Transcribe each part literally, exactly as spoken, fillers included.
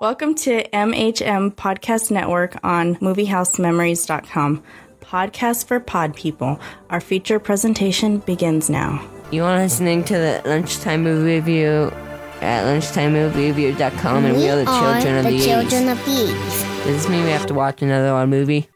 Welcome to M H M Podcast Network on movie house memories dot com. Podcast for pod people. Our feature presentation begins now. You are listening to the Lunchtime Movie Review at lunchtime movie review dot com, and we, we are the children are of the, the children of the eighties. Does this mean we have to watch another odd movie?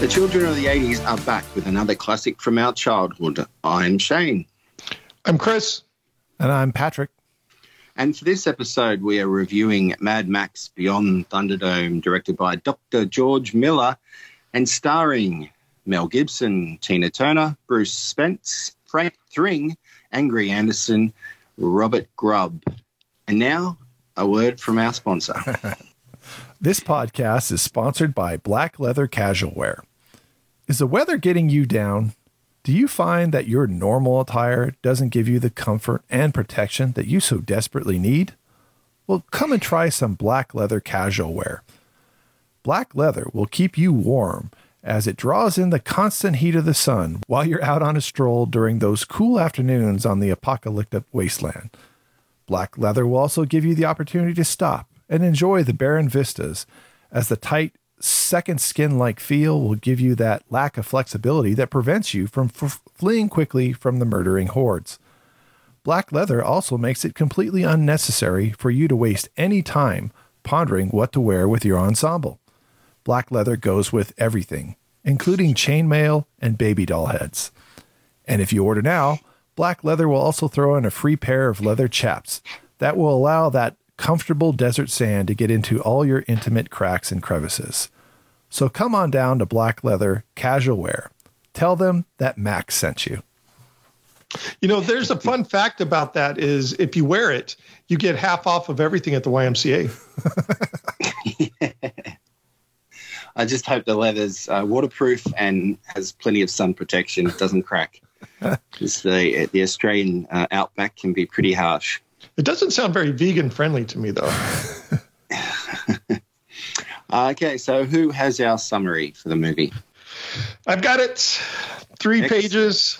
The children of the eighties are back with another classic from our childhood. I'm Shane. I'm Chris. And I'm Patrick. And for this episode, we are reviewing Mad Max Beyond Thunderdome, directed by Doctor George Miller and starring Mel Gibson, Tina Turner, Bruce Spence, Frank Thring, Angry Anderson, Robert Grubb. And now, a word from our sponsor. This podcast is sponsored by Black Leather Casualwear. Is the weather getting you down? Do you find that your normal attire doesn't give you the comfort and protection that you so desperately need? Well, come and try some Black Leather Casualwear. Black leather will keep you warm as it draws in the constant heat of the sun while you're out on a stroll during those cool afternoons on the apocalyptic wasteland. Black leather will also give you the opportunity to stop and enjoy the barren vistas, as the tight, second skin-like feel will give you that lack of flexibility that prevents you from f- fleeing quickly from the murdering hordes. Black leather also makes it completely unnecessary for you to waste any time pondering what to wear with your ensemble. Black leather goes with everything, including chainmail and baby doll heads. And if you order now, Black leather will also throw in a free pair of leather chaps that will allow that comfortable desert sand to get into all your intimate cracks and crevices. So come on down to Black Leather Casualwear. Tell them that Max sent you. You know, there's a fun fact about that is if you wear it, you get half off of everything at the Y M C A. Yeah. I just hope the leather's uh, waterproof and has plenty of sun protection. It doesn't crack. Because the, the Australian uh, outback can be pretty harsh. It doesn't sound very vegan friendly to me, though. Okay, so who has our summary for the movie? I've got it. Three Next. pages,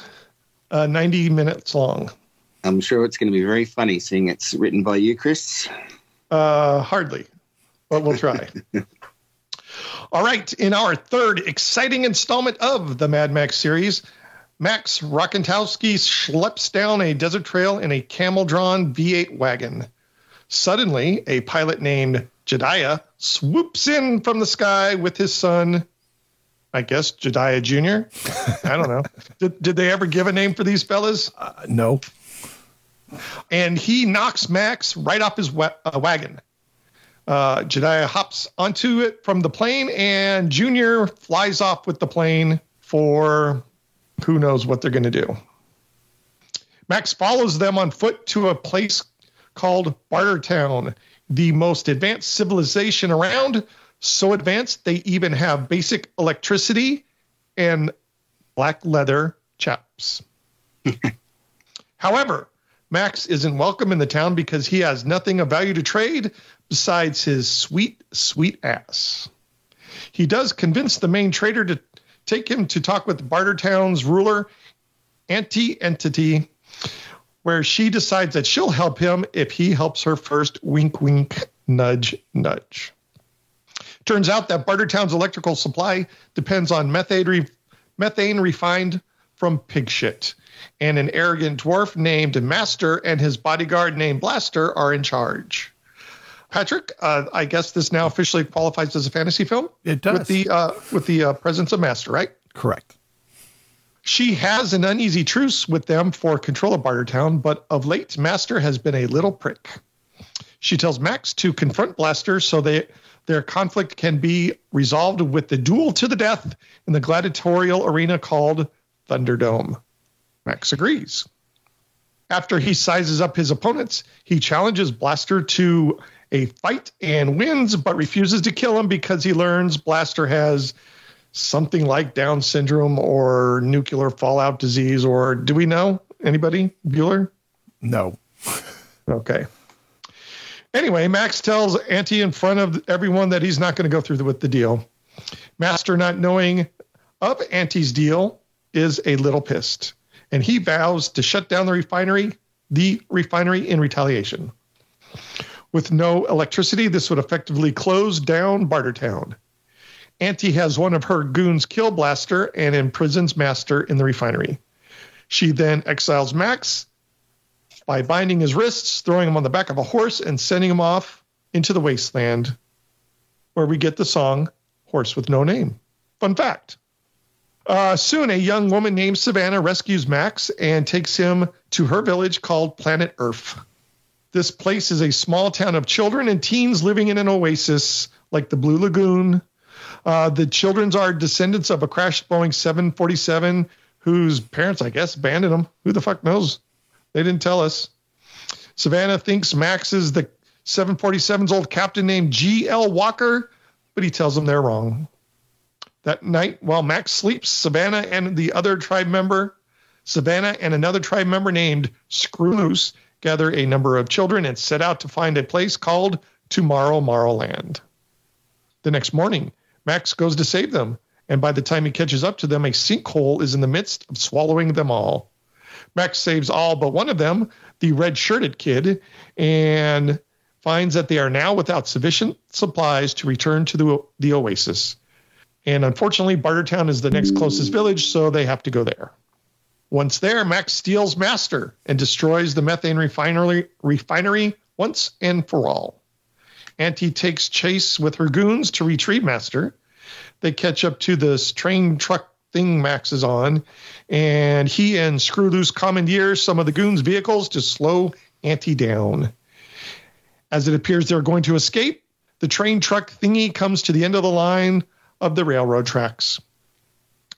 uh, ninety minutes long. I'm sure it's going to be very funny, seeing it's written by you, Chris. Uh, hardly, but we'll try. All right, in our third exciting installment of the Mad Max series, Max Rockentowski schleps down a desert trail in a camel-drawn V eight wagon. Suddenly, a pilot named Jedediah swoops in from the sky with his son, I guess, Jedediah Junior I don't know. Did, did they ever give a name for these fellas? Uh, no. And he knocks Max right off his wa- uh, wagon. Uh, Jedediah hops onto it from the plane, and Junior flies off with the plane for... who knows what they're going to do. Max follows them on foot to a place called Barter Town, the most advanced civilization around, so advanced they even have basic electricity and black leather chaps. However, Max isn't welcome in the town because he has nothing of value to trade besides his sweet, sweet ass. He does convince the main trader to take him to talk with Barter Town's ruler, Aunty Entity, where she decides that she'll help him if he helps her first. Wink, wink, nudge, nudge. Turns out that Barter Town's electrical supply depends on methane, re- methane refined from pig shit, and an arrogant dwarf named Master and his bodyguard named Blaster are in charge. Patrick, uh, I guess this now officially qualifies as a fantasy film. It does. With the, uh, with the uh, presence of Master, right? Correct. She has an uneasy truce with them for control of Barter Town, but of late, Master has been a little prick. She tells Max to confront Blaster so they, their conflict can be resolved with the duel to the death in the gladiatorial arena called Thunderdome. Max agrees. After he sizes up his opponents, he challenges Blaster to a fight and wins, but refuses to kill him because he learns Blaster has something like Down syndrome or nuclear fallout disease, or do we know anybody? Bueller? No. Okay. Anyway, Max tells Auntie in front of everyone that he's not going to go through with the deal. Master, not knowing of Auntie's deal, is a little pissed, and he vows to shut down the refinery, the refinery in retaliation. With no electricity, this would effectively close down Barter Town. Auntie has one of her goons kill Blaster and imprisons Master in the refinery. She then exiles Max by binding his wrists, throwing him on the back of a horse, and sending him off into the wasteland, where we get the song Horse with No Name. Fun fact. Uh, soon, a young woman named Savannah rescues Max and takes him to her village called Planet Earth. This place is a small town of children and teens living in an oasis like the Blue Lagoon. Uh, the children are descendants of a crashed Boeing seven forty-seven whose parents, I guess, abandoned them. Who the fuck knows? They didn't tell us. Savannah thinks Max is the seven forty-seven's old captain named G L Walker, but he tells them they're wrong. That night, while Max sleeps, Savannah and the other tribe member, Savannah and another tribe member named Screw Loose, gather a number of children and set out to find a place called Tomorrow Morrowland. The next morning, Max goes to save them, and by the time he catches up to them, a sinkhole is in the midst of swallowing them all. Max saves all but one of them, the red-shirted kid, and finds that they are now without sufficient supplies to return to the, the oasis. And unfortunately, Barter Town is the next closest village, so they have to go there. Once there, Max steals Master and destroys the methane refinery, refinery once and for all. Auntie takes chase with her goons to retrieve Master. They catch up to this train truck thing Max is on, and he and Screw Loose commandeer some of the goons' vehicles to slow Auntie down. As it appears they're going to escape, the train truck thingy comes to the end of the line of the railroad tracks.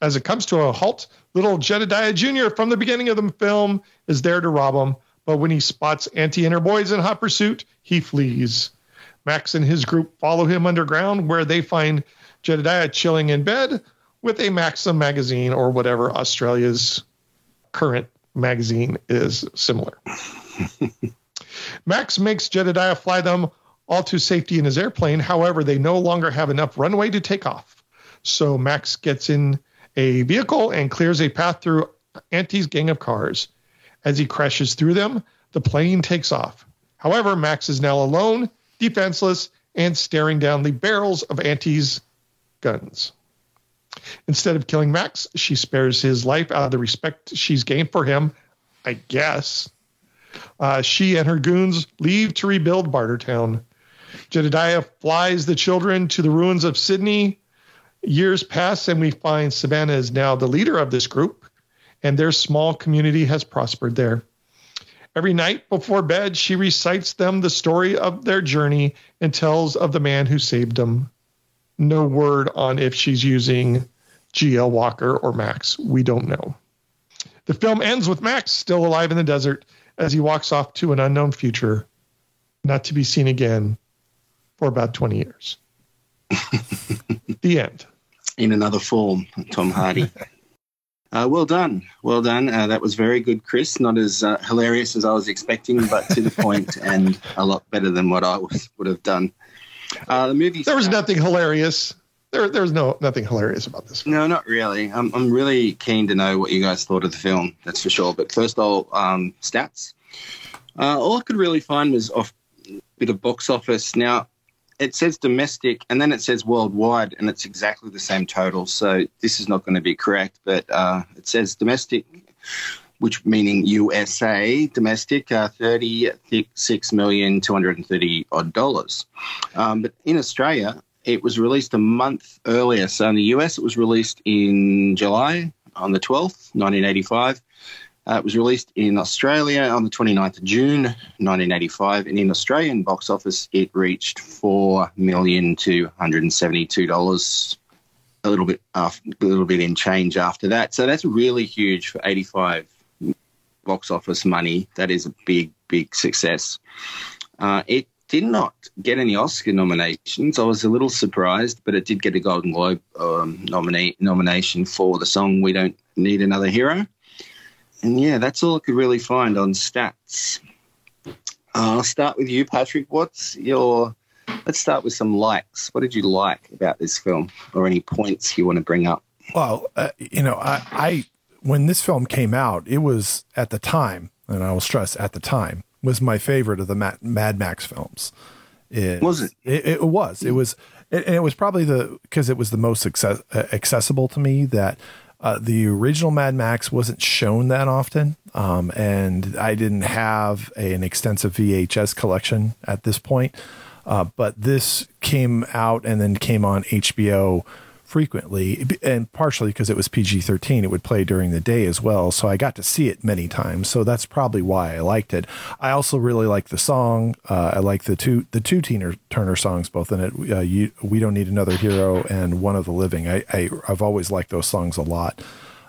As it comes to a halt, little Jedediah Junior from the beginning of the film is there to rob him, but when he spots Auntie and her boys in hot pursuit, he flees. Max and his group follow him underground, where they find Jedediah chilling in bed with a Maxim magazine, or whatever Australia's current magazine is similar. Max makes Jedediah fly them all to safety in his airplane. However, they no longer have enough runway to take off, so Max gets in a vehicle and clears a path through Auntie's gang of cars. As he crashes through them, the plane takes off. However, Max is now alone, defenseless, and staring down the barrels of Auntie's guns. Instead of killing Max, she spares his life out of the respect she's gained for him, I guess. Uh, she and her goons leave to rebuild Barter Town. Jedediah flies the children to the ruins of Sydney. Years pass, and we find Savannah is now the leader of this group, and their small community has prospered there. Every night before bed, she recites them the story of their journey and tells of the man who saved them. No word on if she's using G L Walker or Max. We don't know. The film ends with Max still alive in the desert as he walks off to an unknown future, not to be seen again for about twenty years. The end. In another form, Tom Hardy. uh, well done. Well done. Uh, that was very good, Chris. Not as uh, hilarious as I was expecting, but to the point and a lot better than what I was, would have done. Uh, the movie. There was starts. nothing hilarious. There, there was no nothing hilarious about this film. No, not really. I'm, I'm really keen to know what you guys thought of the film. That's for sure. But first, I'll um, stats. Uh, all I could really find was off a bit of box office. Now, it says domestic, and then it says worldwide, and it's exactly the same total. So this is not going to be correct, but uh, it says domestic, which meaning U S A domestic, uh, thirty-six million two hundred thirty odd dollars. Um, but in Australia, it was released a month earlier. So in the U S, it was released in July on the twelfth, nineteen eighty-five. Uh, it was released in Australia on the twenty-ninth of June, nineteen eighty-five, and in Australian box office, it reached four million two hundred seventy-two dollars, a little bit after, a little bit in change after that. So that's really huge for eighty-five box office money. That is a big, big success. Uh, it did not get any Oscar nominations. I was a little surprised, but it did get a Golden Globe um, nomina- nomination for the song We Don't Need Another Hero. And, yeah, that's all I could really find on stats. Uh, I'll start with you, Patrick. What's your – let's start with some likes. What did you like about this film or any points you want to bring up? Well, uh, you know, I, I when this film came out, it was at the time, and I will stress at the time, was my favorite of the Mad, Mad Max films. It, was it? It, it was. It was, it, and it was probably the because it was the most access, uh, accessible to me. That uh, the original Mad Max wasn't shown that often, um, and I didn't have a, an extensive V H S collection at this point. Uh, but this came out and then came on H B O frequently, and partially because it was P G thirteen, it would play during the day as well. So I got to see it many times. So that's probably why I liked it. I also really like the song. Uh, I like the two the two Tina Turner songs, both in it. Uh, you, We Don't Need Another Hero and One of the Living. I, I I've always liked those songs a lot.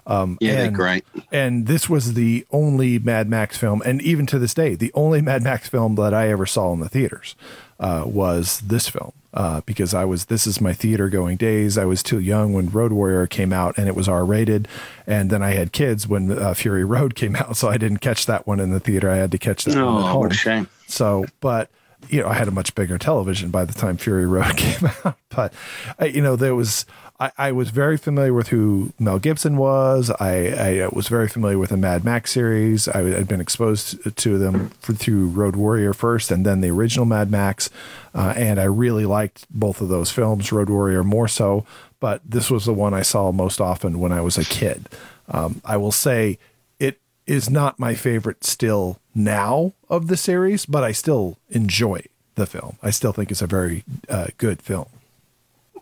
Um, yeah, and, they're great. And this was the only Mad Max film, and even to this day, the only Mad Max film that I ever saw in the theaters uh, was this film. Uh, because I was, this is my theater going days. I was too young when Road Warrior came out and it was R rated. And then I had kids when uh, Fury Road came out. So I didn't catch that one in the theater. I had to catch that oh, one at home. What a shame. So, but you know, I had a much bigger television by the time Fury Road came out, but uh, you know, there was, I, I was very familiar with who Mel Gibson was. I, I was very familiar with the Mad Max series. I had been exposed to them for, through Road Warrior first and then the original Mad Max. Uh, and I really liked both of those films, Road Warrior more so, but this was the one I saw most often when I was a kid. Um, I will say it is not my favorite still now of the series, but I still enjoy the film. I still think it's a very uh, good film.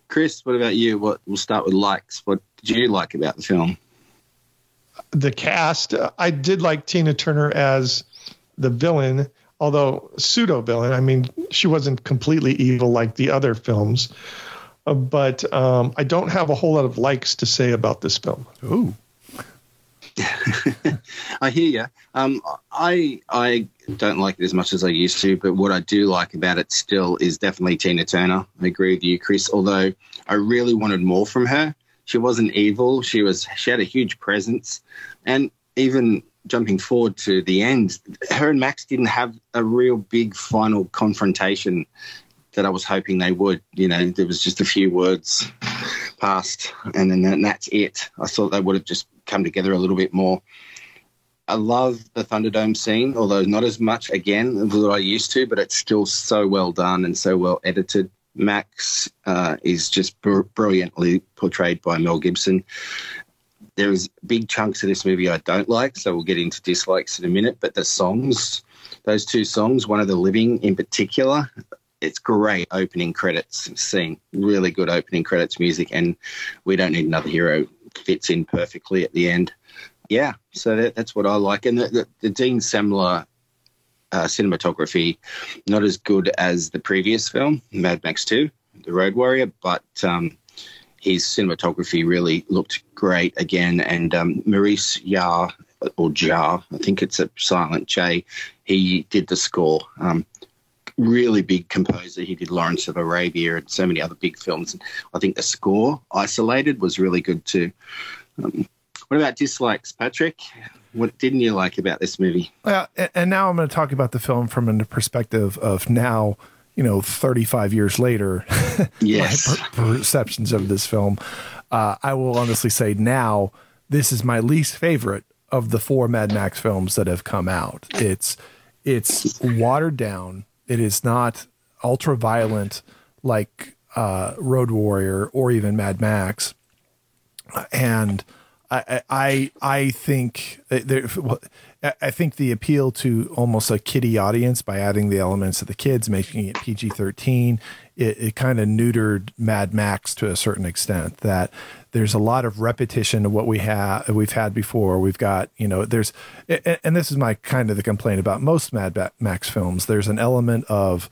Chris, what about you? What we'll start with likes. What did you like about the film? The cast. Uh, I did like Tina Turner as the villain, although pseudo villain. I mean, she wasn't completely evil like the other films. Uh, but um, I don't have a whole lot of likes to say about this film. Ooh. I hear you. Um, I I don't like it as much as I used to, but what I do like about it still is definitely Tina Turner. I agree with you, Chris. Although I really wanted more from her. She wasn't evil. She was. She had a huge presence, and even jumping forward to the end, her and Max didn't have a real big final confrontation that I was hoping they would. You know, there was just a few words passed, and then and that's it. I thought they would have just come together a little bit more. I love the Thunderdome scene, although not as much again as I used to, but it's still so well done and so well edited. Max uh, is just br- brilliantly portrayed by Mel Gibson. There's big chunks of this movie I don't like, so we'll get into dislikes in a minute, but the songs, those two songs, One of the Living in particular, it's great opening credits scene, really good opening credits music, and We Don't Need Another Hero fits in perfectly at the end. Yeah, so that, that's what I like. And the, the, the Dean Semler uh, cinematography, not as good as the previous film, Mad Max two, The Road Warrior, but um, his cinematography really looked great again. And um, Maurice Jarre, or Jarre, I think it's a silent J, he did the score. Um, really big composer. He did Lawrence of Arabia and so many other big films. I think the score isolated was really good too. Um, what about dislikes, Patrick? What didn't you like about this movie? Uh, and now I'm going to talk about the film from the perspective of now, you know, thirty-five years later, yes. my per- perceptions of this film. Uh, I will honestly say now, this is my least favorite of the four Mad Max films that have come out. It's, it's watered down. It is not ultra violent like uh, Road Warrior or even Mad Max, and I I I think there, I think the appeal to almost a kiddie audience by adding the elements of the kids, making it P G thirteen, it, it kind of neutered Mad Max to a certain extent. That there's a lot of repetition of what we have we've had before. We've got, you know, there's, and this is my kind of the complaint about most Mad Max films. There's an element of,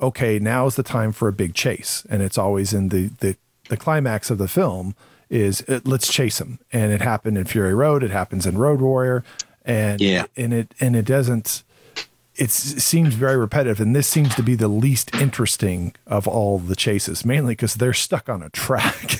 okay, now's the time for a big chase, and it's always in the the, the climax of the film. Is it, let's chase him, and it happened in Fury Road. It happens in Road Warrior, and yeah. and it and it doesn't. it's, it seems very repetitive, and this seems to be the least interesting of all the chases, mainly because they're stuck on a track.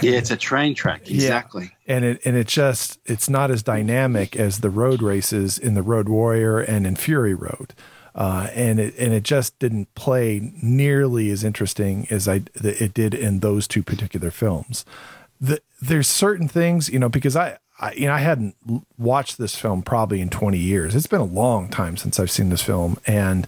Yeah, it's a train track, exactly. Yeah. And it and it just it's not as dynamic as the road races in the Road Warrior and in Fury Road, uh, and it and it just didn't play nearly as interesting as I it did in those two particular films. The, there's certain things, you know, because I. I, you know, I hadn't watched this film probably in twenty years. It's been a long time since I've seen this film, and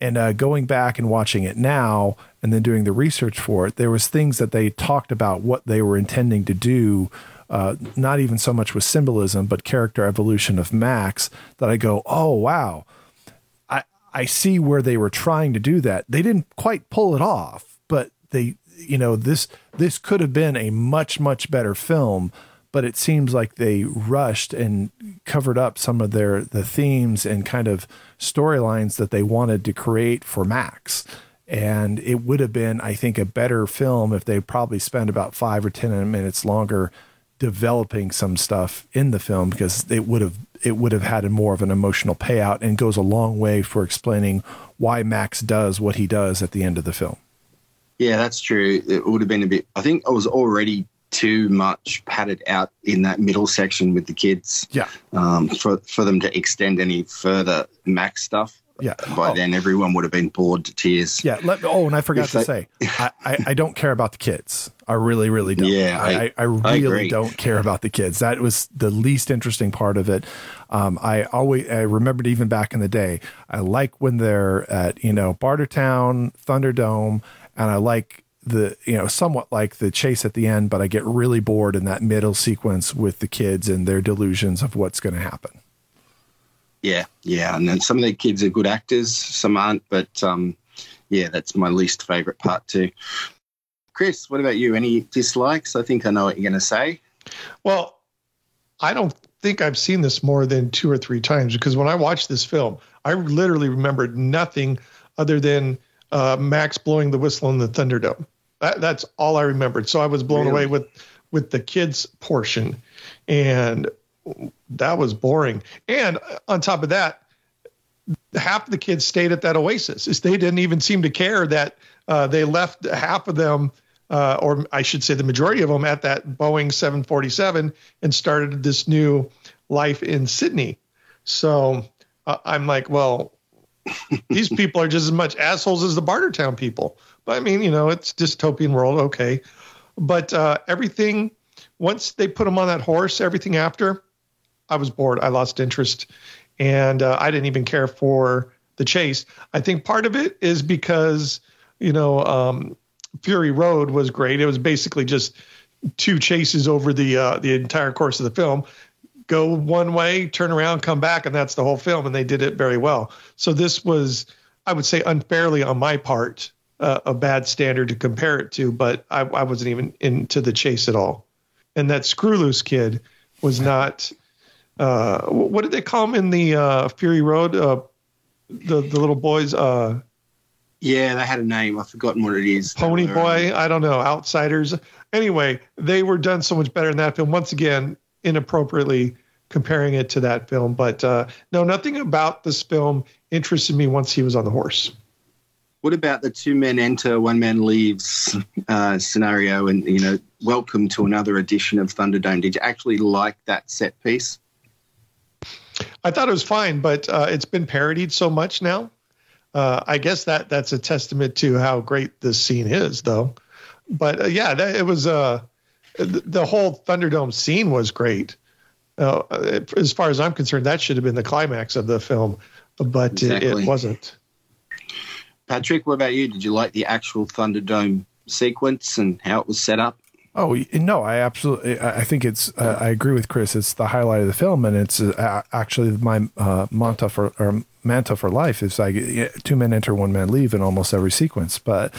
and uh, going back and watching it now, and then doing the research for it, there was things that they talked about what they were intending to do. Uh, not even so much with symbolism, but character evolution of Max. That I go, oh wow, I I see where they were trying to do that. They didn't quite pull it off, but they, you know, this this could have been a much much better film. But it seems like they rushed and covered up some of their the themes and kind of storylines that they wanted to create for Max. And it would have been, I think, a better film if they probably spent about five or ten minutes longer developing some stuff in the film, because it would have it would have had a more of an emotional payout and goes a long way for explaining why Max does what he does at the end of the film. Yeah, that's true. It would have been a bit. I think I was already. Too much padded out in that middle section with the kids. Yeah. Um, for, for them to extend any further Max stuff. Yeah. By oh. then everyone would have been bored to tears. Yeah. Let, oh, and I forgot if to they, say, I, I, I don't care about the kids. I really, really don't. Yeah. I, I, I really I don't care about the kids. That was the least interesting part of it. Um, I always, I remembered even back in the day, I like when they're at, you know, Barter Town, Thunderdome, and I like, the you know somewhat like the chase at the end, but I get really bored in that middle sequence with the kids and their delusions of what's going to happen. Yeah, yeah, and then some of the kids are good actors, some aren't, but um, yeah, that's my least favorite part too. Chris, what about you? Any dislikes? I think I know what you're going to say. Well, I don't think I've seen this more than two or three times, because when I watched this film, I literally remembered nothing other than uh, Max blowing the whistle in the Thunderdome. That, that's all I remembered. So I was blown really? away with, with the kids portion, and that was boring. And on top of that, half the kids stayed at that Oasis. They didn't even seem to care that uh, they left half of them, uh, or I should say the majority of them, at that Boeing seven forty-seven and started this new life in Sydney. So uh, I'm like, well, these people are just as much assholes as the Barter Town people. But I mean, you know, it's dystopian world. Okay. But uh, everything, once they put him on that horse, everything after, I was bored. I lost interest, and uh, I didn't even care for the chase. I think part of it is because, you know, um, Fury Road was great. It was basically just two chases over the, uh, the entire course of the film. Go one way, turn around, come back, and that's the whole film, and they did it very well. So this was, I would say unfairly on my part, uh, a bad standard to compare it to, but I, I wasn't even into the chase at all. And that Screw Loose kid was not, uh, what did they call him in the uh, Fury Road? Uh, the, the little boys? Uh, yeah, they had a name. I've forgotten what it is. Pony Boy, I don't know, Outsiders. Anyway, they were done so much better in that film. Once again, inappropriately comparing it to that film, but uh, no, nothing about this film interested me once he was on the horse. What about the two men enter, one man leaves uh, scenario, and you know, welcome to another edition of Thunderdome? Did you actually like that set piece? I thought it was fine, but uh, it's been parodied so much now. Uh, I guess that that's a testament to how great this scene is, though. But uh, yeah, that, it was. Uh, The whole Thunderdome scene was great. Uh, as far as I'm concerned, that should have been the climax of the film, but exactly. it, it wasn't. Patrick, what about you? Did you like the actual Thunderdome sequence and how it was set up? Oh, no, I absolutely, I think it's, uh, I agree with Chris. It's the highlight of the film, and it's uh, actually my uh, manta for, or manta for life is like two men enter, one man leave in almost every sequence. But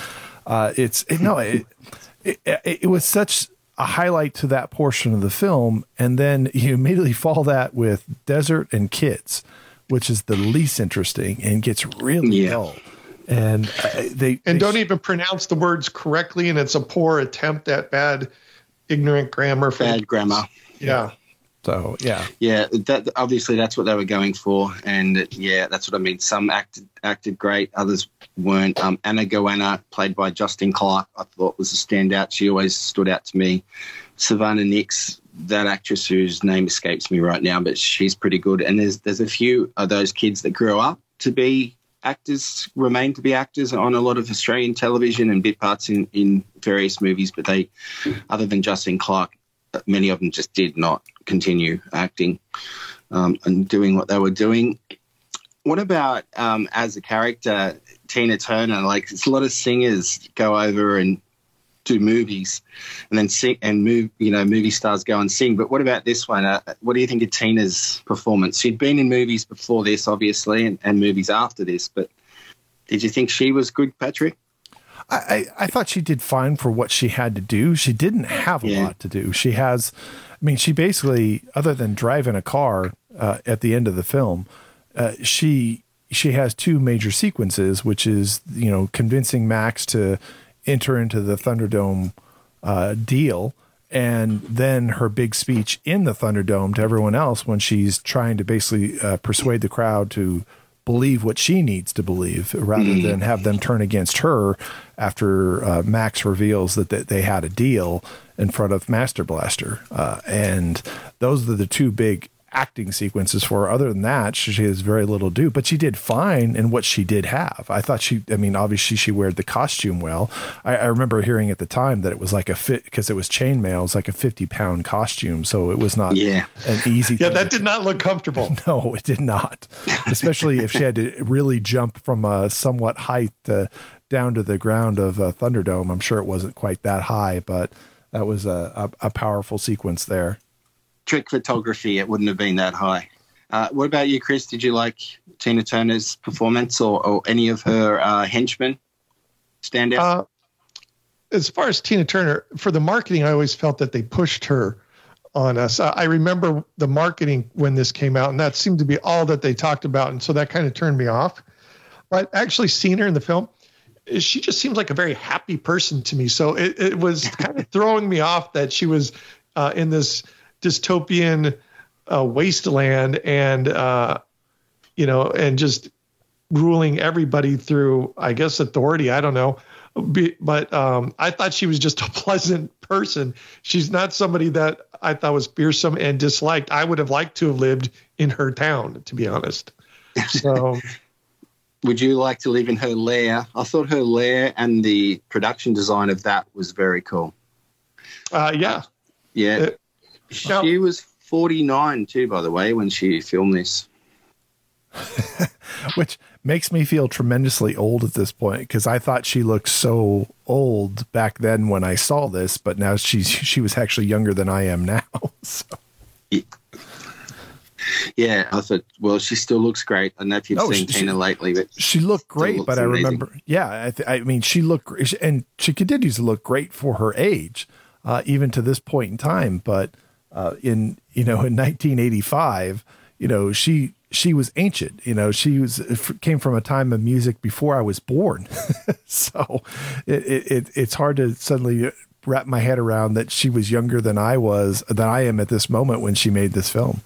uh, it's, it, no, it, it, it, it was such a highlight to that portion of the film. And then you immediately follow that with Desert and Kids, which is the least interesting and gets really yeah. dull. And uh, they, and they don't sh- even pronounce the words correctly. And it's a poor attempt at bad, ignorant grammar. Bad grammar. Yeah. So, yeah. Yeah, that, obviously that's what they were going for. And, it, yeah, that's what I mean. Some acted acted great, others weren't. Um, Anna Goanna, played by Justin Clark, I thought was a standout. She always stood out to me. Savannah Nix, that actress whose name escapes me right now, but she's pretty good. And there's there's a few of those kids that grew up to be actors, remain to be actors on a lot of Australian television and bit parts in, in various movies, but they, other than Justin Clark, many of them just did not continue acting um, and doing what they were doing. What about um, as a character, Tina Turner? Like, it's a lot of singers go over and do movies, and then sing and move. You know, movie stars go and sing. But what about this one? Uh, what do you think of Tina's performance? She'd been in movies before this, obviously, and, and movies after this. But did you think she was good, Patrick? I, I thought she did fine for what she had to do. She didn't have a yeah. lot to do. She has, I mean, she basically, other than driving a car uh, at the end of the film, uh, she she has two major sequences, which is, you know, convincing Max to enter into the Thunderdome uh, deal, and then her big speech in the Thunderdome to everyone else when she's trying to basically uh, persuade the crowd to believe what she needs to believe rather mm-hmm. than have them turn against her after uh, Max reveals that th- they had a deal in front of Master Blaster. Uh, and those are the two big acting sequences for her. Other than that, she, she has very little to do, but she did fine in what she did have. I thought she, I mean, obviously she wore the costume well. I, I remember hearing at the time that it was like a fit because it was chainmail. It was like a fifty pound costume. So it was not yeah. an easy yeah, thing. That did not look comfortable. No, it did not. Especially if she had to really jump from a somewhat height uh, down to the ground of uh, Thunderdome. I'm sure it wasn't quite that high, but that was a, a, a powerful sequence there. Trick photography, it wouldn't have been that high. Uh, what about you, Chris? Did you like Tina Turner's performance or, or any of her uh, henchmen stand out? Uh, as far as Tina Turner, for the marketing, I always felt that they pushed her on us. I, I remember the marketing when this came out, and that seemed to be all that they talked about, and so that kind of turned me off. But actually seeing her in the film, she just seems like a very happy person to me, so it, it was kind of throwing me off that she was uh, in this dystopian uh, wasteland and, uh, you know, and just ruling everybody through, I guess, authority. I don't know. Be, but um, I thought she was just a pleasant person. She's not somebody that I thought was fearsome and disliked. I would have liked to have lived in her town, to be honest. So, would you like to live in her lair? I thought her lair and the production design of that was very cool. Uh, yeah. Yeah. It, She was forty-nine, too, by the way, when she filmed this. Which makes me feel tremendously old at this point, because I thought she looked so old back then when I saw this, but now she's, she was actually younger than I am now. So. Yeah. Yeah, I thought, well, she still looks great. I don't know if you've no, seen she, Tina lately, but she looked great. But I amazing. remember, yeah, I, th- I mean, she looked great, and she continues to look great for her age, uh, even to this point in time, but. Uh, in, you know, in nineteen eighty-five, you know, she, she was ancient, you know, she was, came from a time of music before I was born. So it, it, it's hard to suddenly wrap my head around that she was younger than I was, than I am at this moment when she made this film.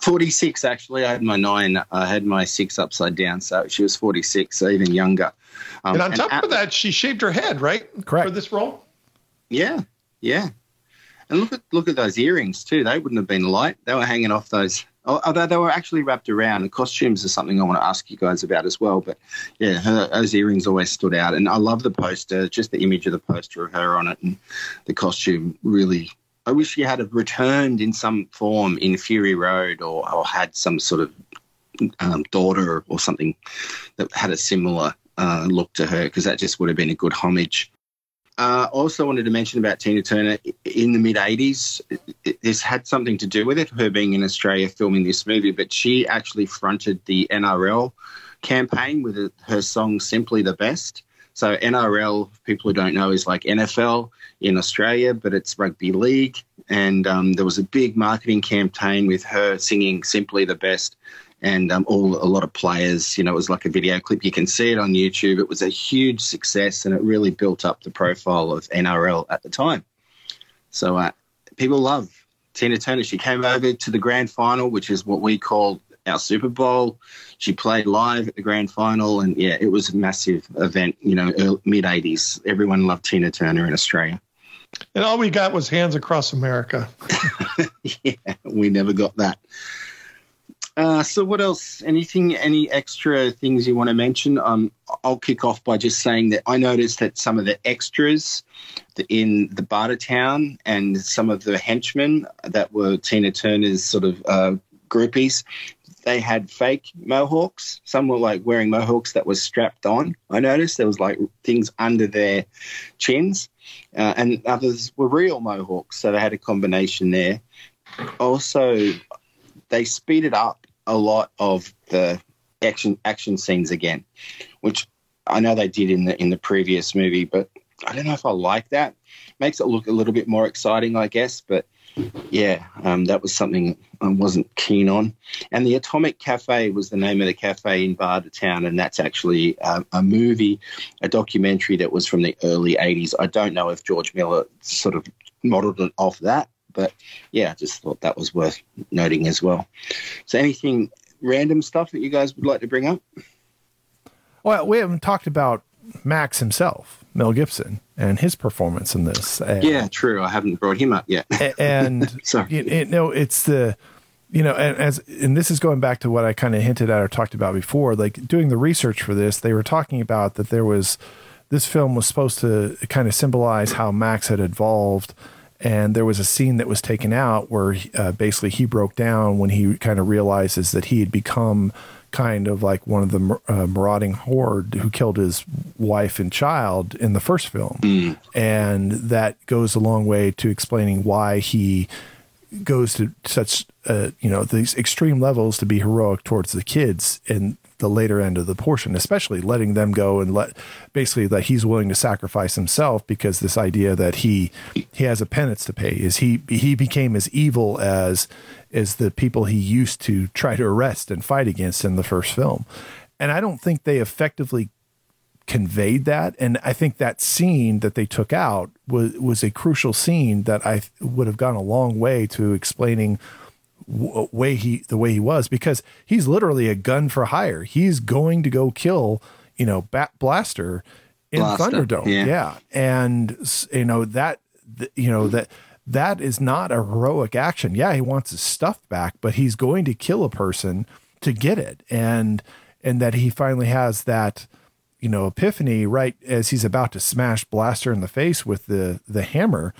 forty-six, actually. I had my nine, I had my six upside down. So she was forty-six, so even younger. Um, and on top and at- of that, she shaved her head, right? Correct. For this role? Yeah. Yeah. And look at look at those earrings too. They wouldn't have been light. They were hanging off those, although they were actually wrapped around. And costumes are something I want to ask you guys about as well. But yeah, her, those earrings always stood out. And I love the poster, just the image of the poster of her on it, and the costume. Really, I wish she had returned in some form in Fury Road, or, or had some sort of um, daughter or something that had a similar uh, look to her, because that just would have been a good homage. I uh, also wanted to mention about Tina Turner in the mid-eighties. This had something to do with it, her being in Australia filming this movie, but she actually fronted the N R L campaign with her song Simply the Best. So N R L, people who don't know, is like N F L in Australia, but it's rugby league. And um, there was a big marketing campaign with her singing Simply the Best. And um, all a lot of players, you know, it was like a video clip. You can see it on YouTube. It was a huge success, and it really built up the profile of N R L at the time. So uh, people love Tina Turner, she came over to the grand final, which is what we call our Super Bowl. She played live at the grand final, and yeah, it was a massive event, you know, mid eighties. Everyone loved Tina Turner in Australia. And all we got was Hands Across America. Yeah, we never got that. Uh, so what else? Anything, any extra things you want to mention? Um, I'll kick off by just saying that I noticed that some of the extras in the Barter Town and some of the henchmen that were Tina Turner's sort of uh, groupies, they had fake mohawks. Some were like wearing mohawks that was strapped on. I noticed there was like things under their chins, uh, and others were real mohawks. So they had a combination there. Also, they speeded up a lot of the action action scenes again, which I know they did in the in the previous movie, but I don't know if I like that. Makes it look a little bit more exciting, I guess. But yeah, um, that was something I wasn't keen on. And the Atomic Cafe was the name of the cafe in Barter Town, and that's actually a, a movie, a documentary that was from the early eighties. I don't know if George Miller sort of modeled it off that. But, yeah, I just thought that was worth noting as well. So anything random stuff that you guys would like to bring up? Well, we haven't talked about Max himself, Mel Gibson, and his performance in this. And, yeah, true. I haven't brought him up yet. And, Sorry. You, you know, it's the, you know, and, as, and this is going back to what I kind of hinted at or talked about before. Like, doing the research for this, they were talking about that there was, this film was supposed to kind of symbolize how Max had evolved. And there was a scene that was taken out where uh, basically he broke down when he kind of realizes that he had become kind of like one of the uh, marauding horde who killed his wife and child in the first film. Mm. And that goes a long way to explaining why he goes to such, uh, you know, these extreme levels to be heroic towards the kids in the later end of the portion, especially letting them go and let basically that he's willing to sacrifice himself, because this idea that he, he has a penance to pay is he, he became as evil as, as the people he used to try to arrest and fight against in the first film. And I don't think they effectively conveyed that. And I think that scene that they took out was, was a crucial scene that I would have gone a long way to explaining way he the way he was, because he's literally a gun for hire. He's going to go kill, you know, Bat Blaster in Blaster, Thunderdome. Yeah. yeah. And you know that you know that that is not a heroic action. Yeah, he wants his stuff back, but he's going to kill a person to get it. And and that he finally has that, you know, epiphany right as he's about to smash Blaster in the face with the the hammer.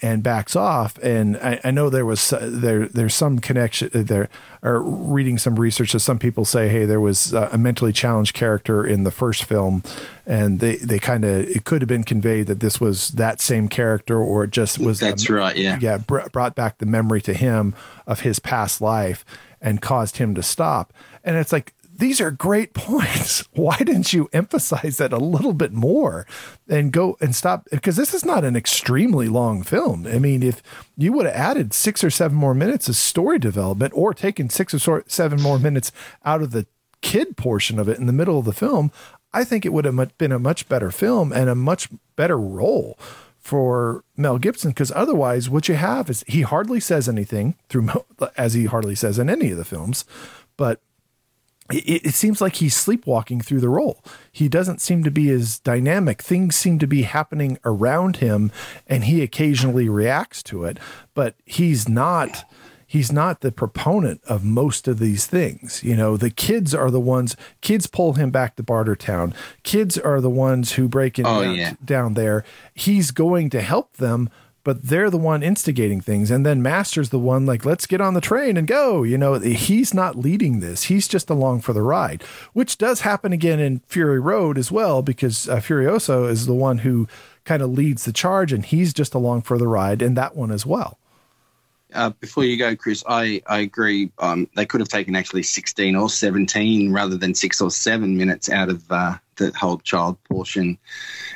And backs off. And I, I know there was uh, there there's some connection there, or reading some research that some people say, hey, there was uh, a mentally challenged character in the first film, and they they kind of it could have been conveyed that this was that same character, or it just was that's um, right yeah yeah br- brought back the memory to him of his past life and caused him to stop. And it's like, these are great points. Why didn't you emphasize that a little bit more and go and stop? Because this is not an extremely long film. I mean, if you would have added six or seven more minutes of story development, or taken six or seven more minutes out of the kid portion of it in the middle of the film, I think it would have been a much better film and a much better role for Mel Gibson, because otherwise what you have is he hardly says anything through, as he hardly says in any of the films, but it seems like he's sleepwalking through the role. He doesn't seem to be as dynamic. Things seem to be happening around him, and he occasionally reacts to it, but he's not, he's not the proponent of most of these things. You know, the kids are the ones, kids pull him back to Barter Town. Kids are the ones who break in oh, yeah. down there. He's going to help them, but they're the one instigating things. And then Master's the one like, let's get on the train and go. You know, he's not leading this. He's just along for the ride, which does happen again in Fury Road as well, because uh, Furioso is the one who kind of leads the charge, and he's just along for the ride in that one as well. Uh, before you go, Chris, I, I agree. Um, they could have taken actually sixteen or seventeen rather than six or seven minutes out of uh, the whole child portion,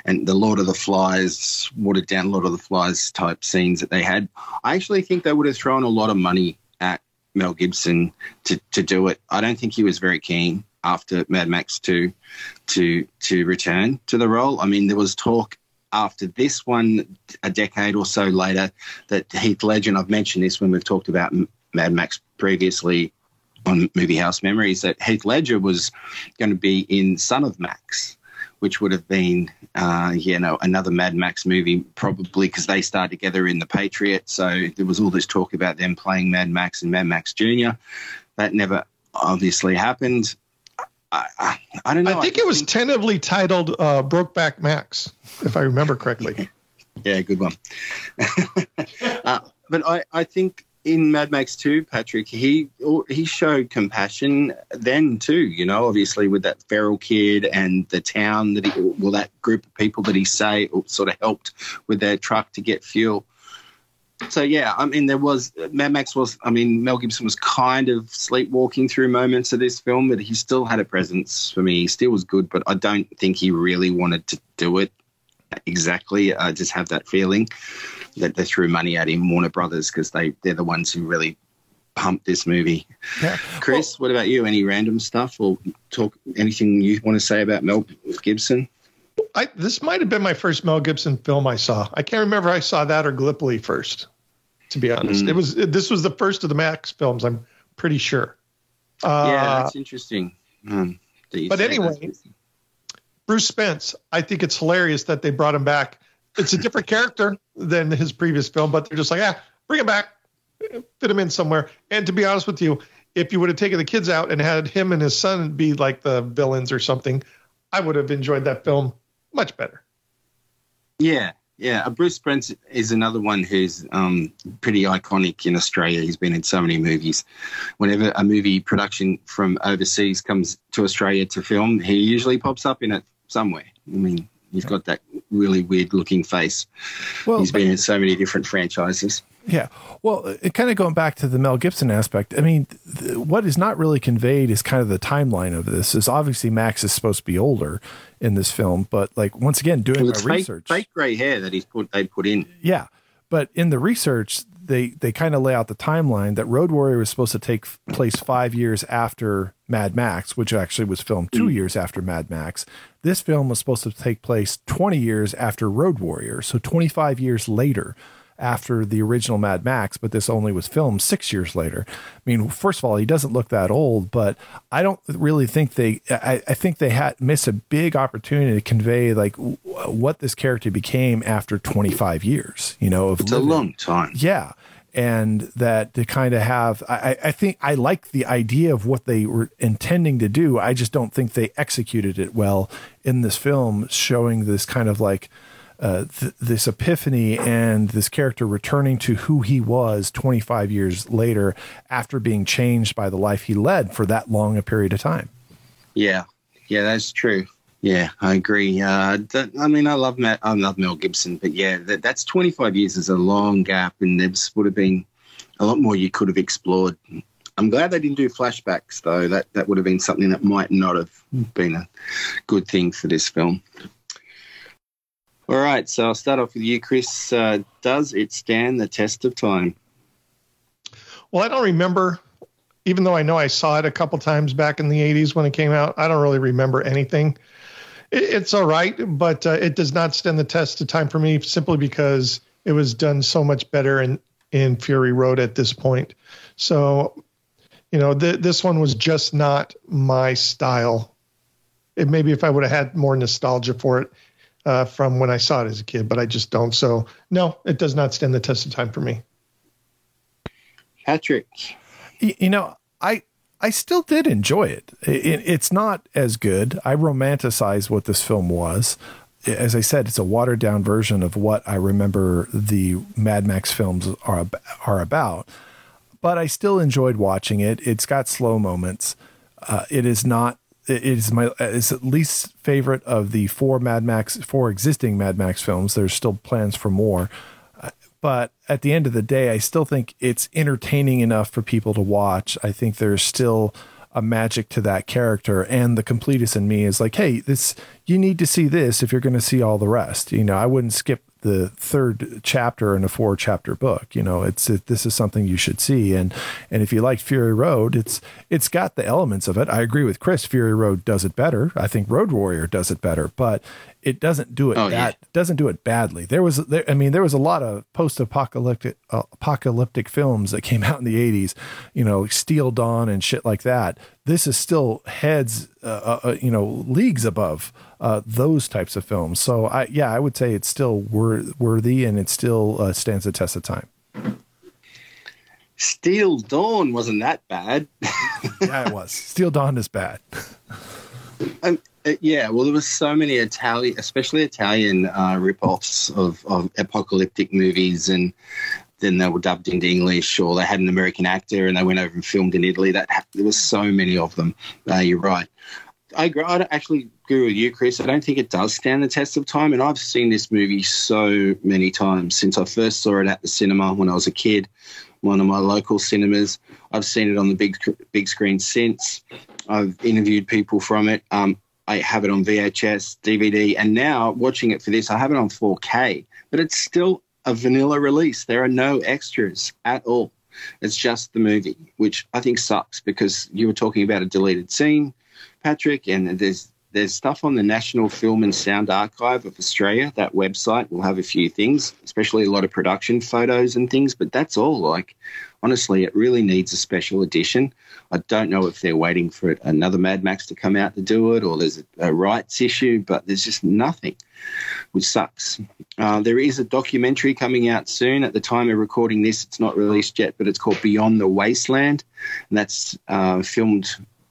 and the Lord of the Flies, watered down Lord of the Flies type scenes that they had. I actually think they would have thrown a lot of money at Mel Gibson to, to do it. I don't think he was very keen after Mad Max two to, to return to the role. I mean, there was talk after this one, a decade or so later, that Heath Ledger, and I've mentioned this when we've talked about Mad Max previously on Movie House Memories, that Heath Ledger was going to be in Son of Max, which would have been, uh, you know, another Mad Max movie, probably, because they starred together in The Patriot. So there was all this talk about them playing Mad Max and Mad Max Junior That never obviously happened. I, I, I don't know. I think I it was think... tentatively titled uh, Brokeback Max, if I remember correctly. Yeah, good one. uh, but I, I think in Mad Max two, Patrick, he he showed compassion then too, you know, obviously with that feral kid and the town that he, well, that group of people that he say sort of helped with their truck to get fuel. So, yeah, I mean, there was – Mad Max was – I mean, Mel Gibson was kind of sleepwalking through moments of this film, but he still had a presence for me. He still was good, but I don't think he really wanted to do it exactly. I just have that feeling that they threw money at him, Warner Brothers, because they, they're the ones who really pumped this movie. Yeah. Chris, well, what about you? Any random stuff or talk anything you want to say about Mel Gibson? I, this might have been my first Mel Gibson film I saw. I can't remember I saw that or Gallipoli first, to be honest. Mm. It was it, this was the first of the Max films, I'm pretty sure. Uh, yeah, that's interesting. Mm. But anyway, Bruce Spence, I think it's hilarious that they brought him back. It's a different character than his previous film, but they're just like, ah, bring him back, fit him in somewhere. And to be honest with you, if you would have taken the kids out and had him and his son be like the villains or something, I would have enjoyed that film much better. Yeah, yeah. Bruce Spence is another one who's um, pretty iconic in Australia. He's been in so many movies. Whenever a movie production from overseas comes to Australia to film, he usually pops up in it somewhere. I mean, he's got that really weird-looking face. Well, he's been in so many different franchises. Yeah. Well, it, kind of going back to the Mel Gibson aspect, I mean, th- what is not really conveyed is kind of the timeline of this. Is obviously Max is supposed to be older in this film, but like once again, doing well, my fake, research, fake gray hair that he's put they put in. Yeah, but in the research, they they kind of lay out the timeline that Road Warrior was supposed to take place five years after Mad Max, which actually was filmed two mm. years after Mad Max. This film was supposed to take place twenty years after Road Warrior, so twenty-five years later after the original Mad Max, but this only was filmed six years later. I mean, first of all, he doesn't look that old, but I don't really think they, I, I think they had missed a big opportunity to convey like w- what this character became after twenty-five years, you know, of it's living. A long time. Yeah. And that to kind of have, I, I think I like the idea of what they were intending to do. I just don't think they executed it well in this film, showing this kind of like, Uh, th- this epiphany and this character returning to who he was twenty-five years later after being changed by the life he led for that long a period of time. Yeah. Yeah, that's true. Yeah, I agree. Uh, that, I mean, I love Matt, I love Mel Gibson, but yeah, that, that's twenty-five years is a long gap, and there would have been a lot more you could have explored. I'm glad they didn't do flashbacks, though. That, that would have been something that might not have been a good thing for this film. All right, so I'll start off with you, Chris. Uh, does it stand the test of time? Well, I don't remember, even though I know I saw it a couple times back in the eighties when it came out. I don't really remember anything. It, it's all right, but uh, it does not stand the test of time for me simply because it was done so much better in, in Fury Road at this point. So, you know, th- this one was just not my style. It, maybe if I would have had more nostalgia for it, Uh, from when I saw it as a kid, but I just don't. So no, it does not stand the test of time for me. Patrick, you, you know, I I still did enjoy it. It, it. It's not as good. I romanticized what this film was. As I said, it's a watered down version of what I remember the Mad Max films are are about. But I still enjoyed watching it. It's got slow moments. Uh, it is not. It is my it's at least favorite of the four Mad Max, four existing Mad Max films. There's still plans for more. But at the end of the day, I still think it's entertaining enough for people to watch. I think there's still a magic to that character. And the completist in me is like, hey, this you need to see this if you're going to see all the rest. You know, I wouldn't skip the third chapter in a four chapter book. You know, it's, it, this is something you should see. And, and if you like Fury Road, it's, it's got the elements of it. I agree with Chris. Fury Road does it better. I think Road Warrior does it better, but it doesn't do it. Oh, that yeah. doesn't do it badly. There was, there, I mean, there was a lot of post-apocalyptic uh, apocalyptic films that came out in the eighties, you know, Steel Dawn and shit like that. This is still heads, uh, uh, you know, leagues above uh, those types of films. So I, yeah, I would say it's still wor- worthy and it still uh, stands the test of time. Steel Dawn wasn't that bad. Yeah, it was. Steel Dawn is bad. um, yeah, well, there was so many Italian, especially Italian uh, rip-offs of, of apocalyptic movies, and then they were dubbed into English, or they had an American actor and they went over and filmed in Italy. That there was so many of them. Uh, you're right. I agree. I actually agree with you, Chris. I don't think it does stand the test of time, and I've seen this movie so many times since I first saw it at the cinema when I was a kid. One of my local cinemas. I've seen it on the big big screen since. I've interviewed people from it. Um, I have it on V H S, D V D, and now watching it for this, I have it on four K. But it's still a vanilla release. There are no extras at all. It's just the movie, which I think sucks because you were talking about a deleted scene, Patrick, and there's there's stuff on the National Film and Sound Archive of Australia. That website will have a few things, especially a lot of production photos and things, but that's all. Like, honestly, it really needs a special edition. I don't know if they're waiting for it, another Mad Max to come out to do it, or there's a, a rights issue, but there's just nothing, which sucks. Uh, there is a documentary coming out soon. At the time of recording this, it's not released yet, but it's called Beyond the Wasteland, and that's uh, filmed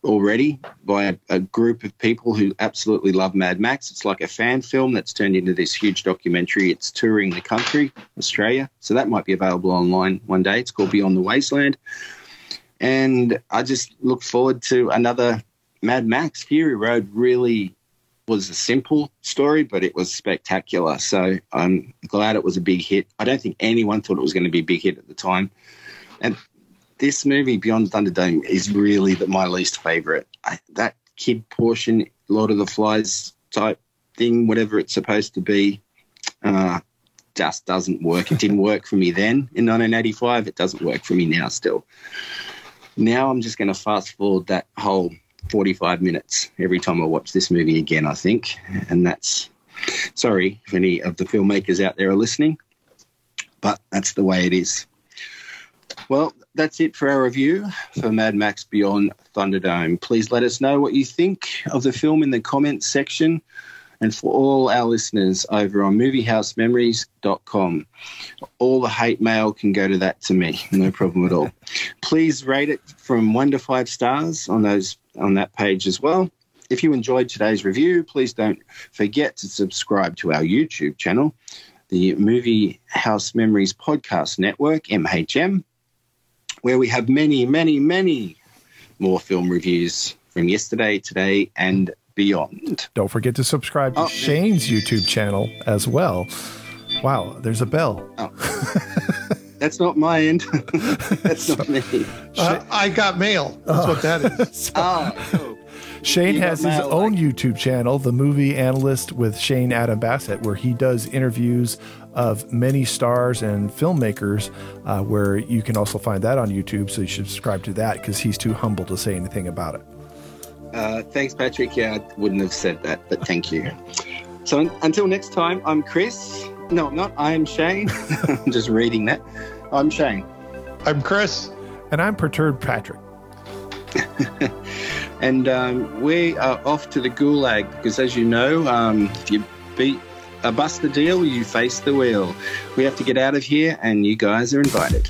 already by a, a group of people who absolutely love Mad Max. It's like a fan film that's turned into this huge documentary. It's touring the country, Australia. So that might be available online one day. It's called Beyond the Wasteland. And I just look forward to another Mad Max. Fury Road really was a simple story, but it was spectacular. So I'm glad it was a big hit. I don't think anyone thought it was going to be a big hit at the time. And this movie, Beyond Thunderdome, is really the, my least favourite. That kid portion, Lord of the Flies type thing, whatever it's supposed to be, uh, just doesn't work. It didn't work for me then in nineteen eighty-five. It doesn't work for me now still. Now I'm just going to fast forward that whole forty-five minutes every time I watch this movie again, I think. And that's – sorry if any of the filmmakers out there are listening, but that's the way it is. Well, that's it for our review for Mad Max Beyond Thunderdome. Please let us know what you think of the film in the comments section, and for all our listeners over on movie house memories dot com. All the hate mail can go to that to me, no problem at all. Please rate it from one to five stars on those on that page as well. If you enjoyed today's review, please don't forget to subscribe to our YouTube channel, the Movie House Memories Podcast Network, M H M, where we have many, many, many more film reviews from yesterday, today, and beyond. Don't forget to subscribe to oh. Shane's YouTube channel as well. Wow, there's a bell. Oh. That's not my end. That's so, not me. Uh, I got mail. That's uh, what that is. So, oh, cool. Shane you has his mail, own like... YouTube channel, The Movie Analyst with Shane Adam Bassett, where he does interviews of many stars and filmmakers, uh, where you can also find that on YouTube. So you should subscribe to that because he's too humble to say anything about it. Uh, thanks, Patrick. Yeah, I wouldn't have said that, but thank you. So un- until next time, I'm Chris. No, I'm not. I'm Shane. I'm just reading that. I'm Shane. I'm Chris. And I'm Perturbed Patrick. And um, we are off to the gulag because, as you know, um, if you beat a bust the deal, you face the wheel. We have to get out of here, and you guys are invited.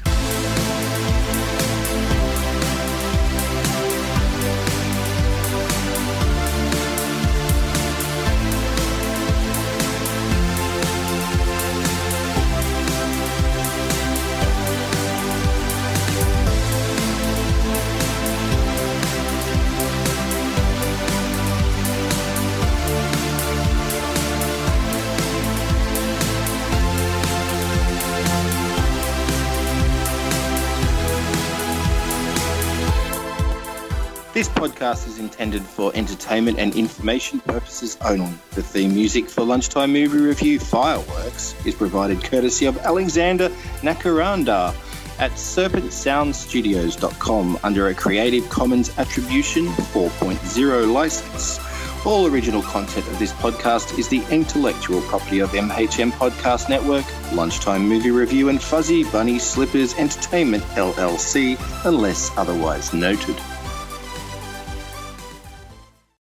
Podcast is intended for entertainment and information purposes only. The theme music for Lunchtime Movie Review Fireworks is provided courtesy of Alexander Nakaranda at serpent sound studios dot com under a Creative Commons Attribution four point oh license. All original content of this podcast is the intellectual property of M H M Podcast Network, Lunchtime Movie Review, and Fuzzy Bunny Slippers Entertainment L L C, unless otherwise noted.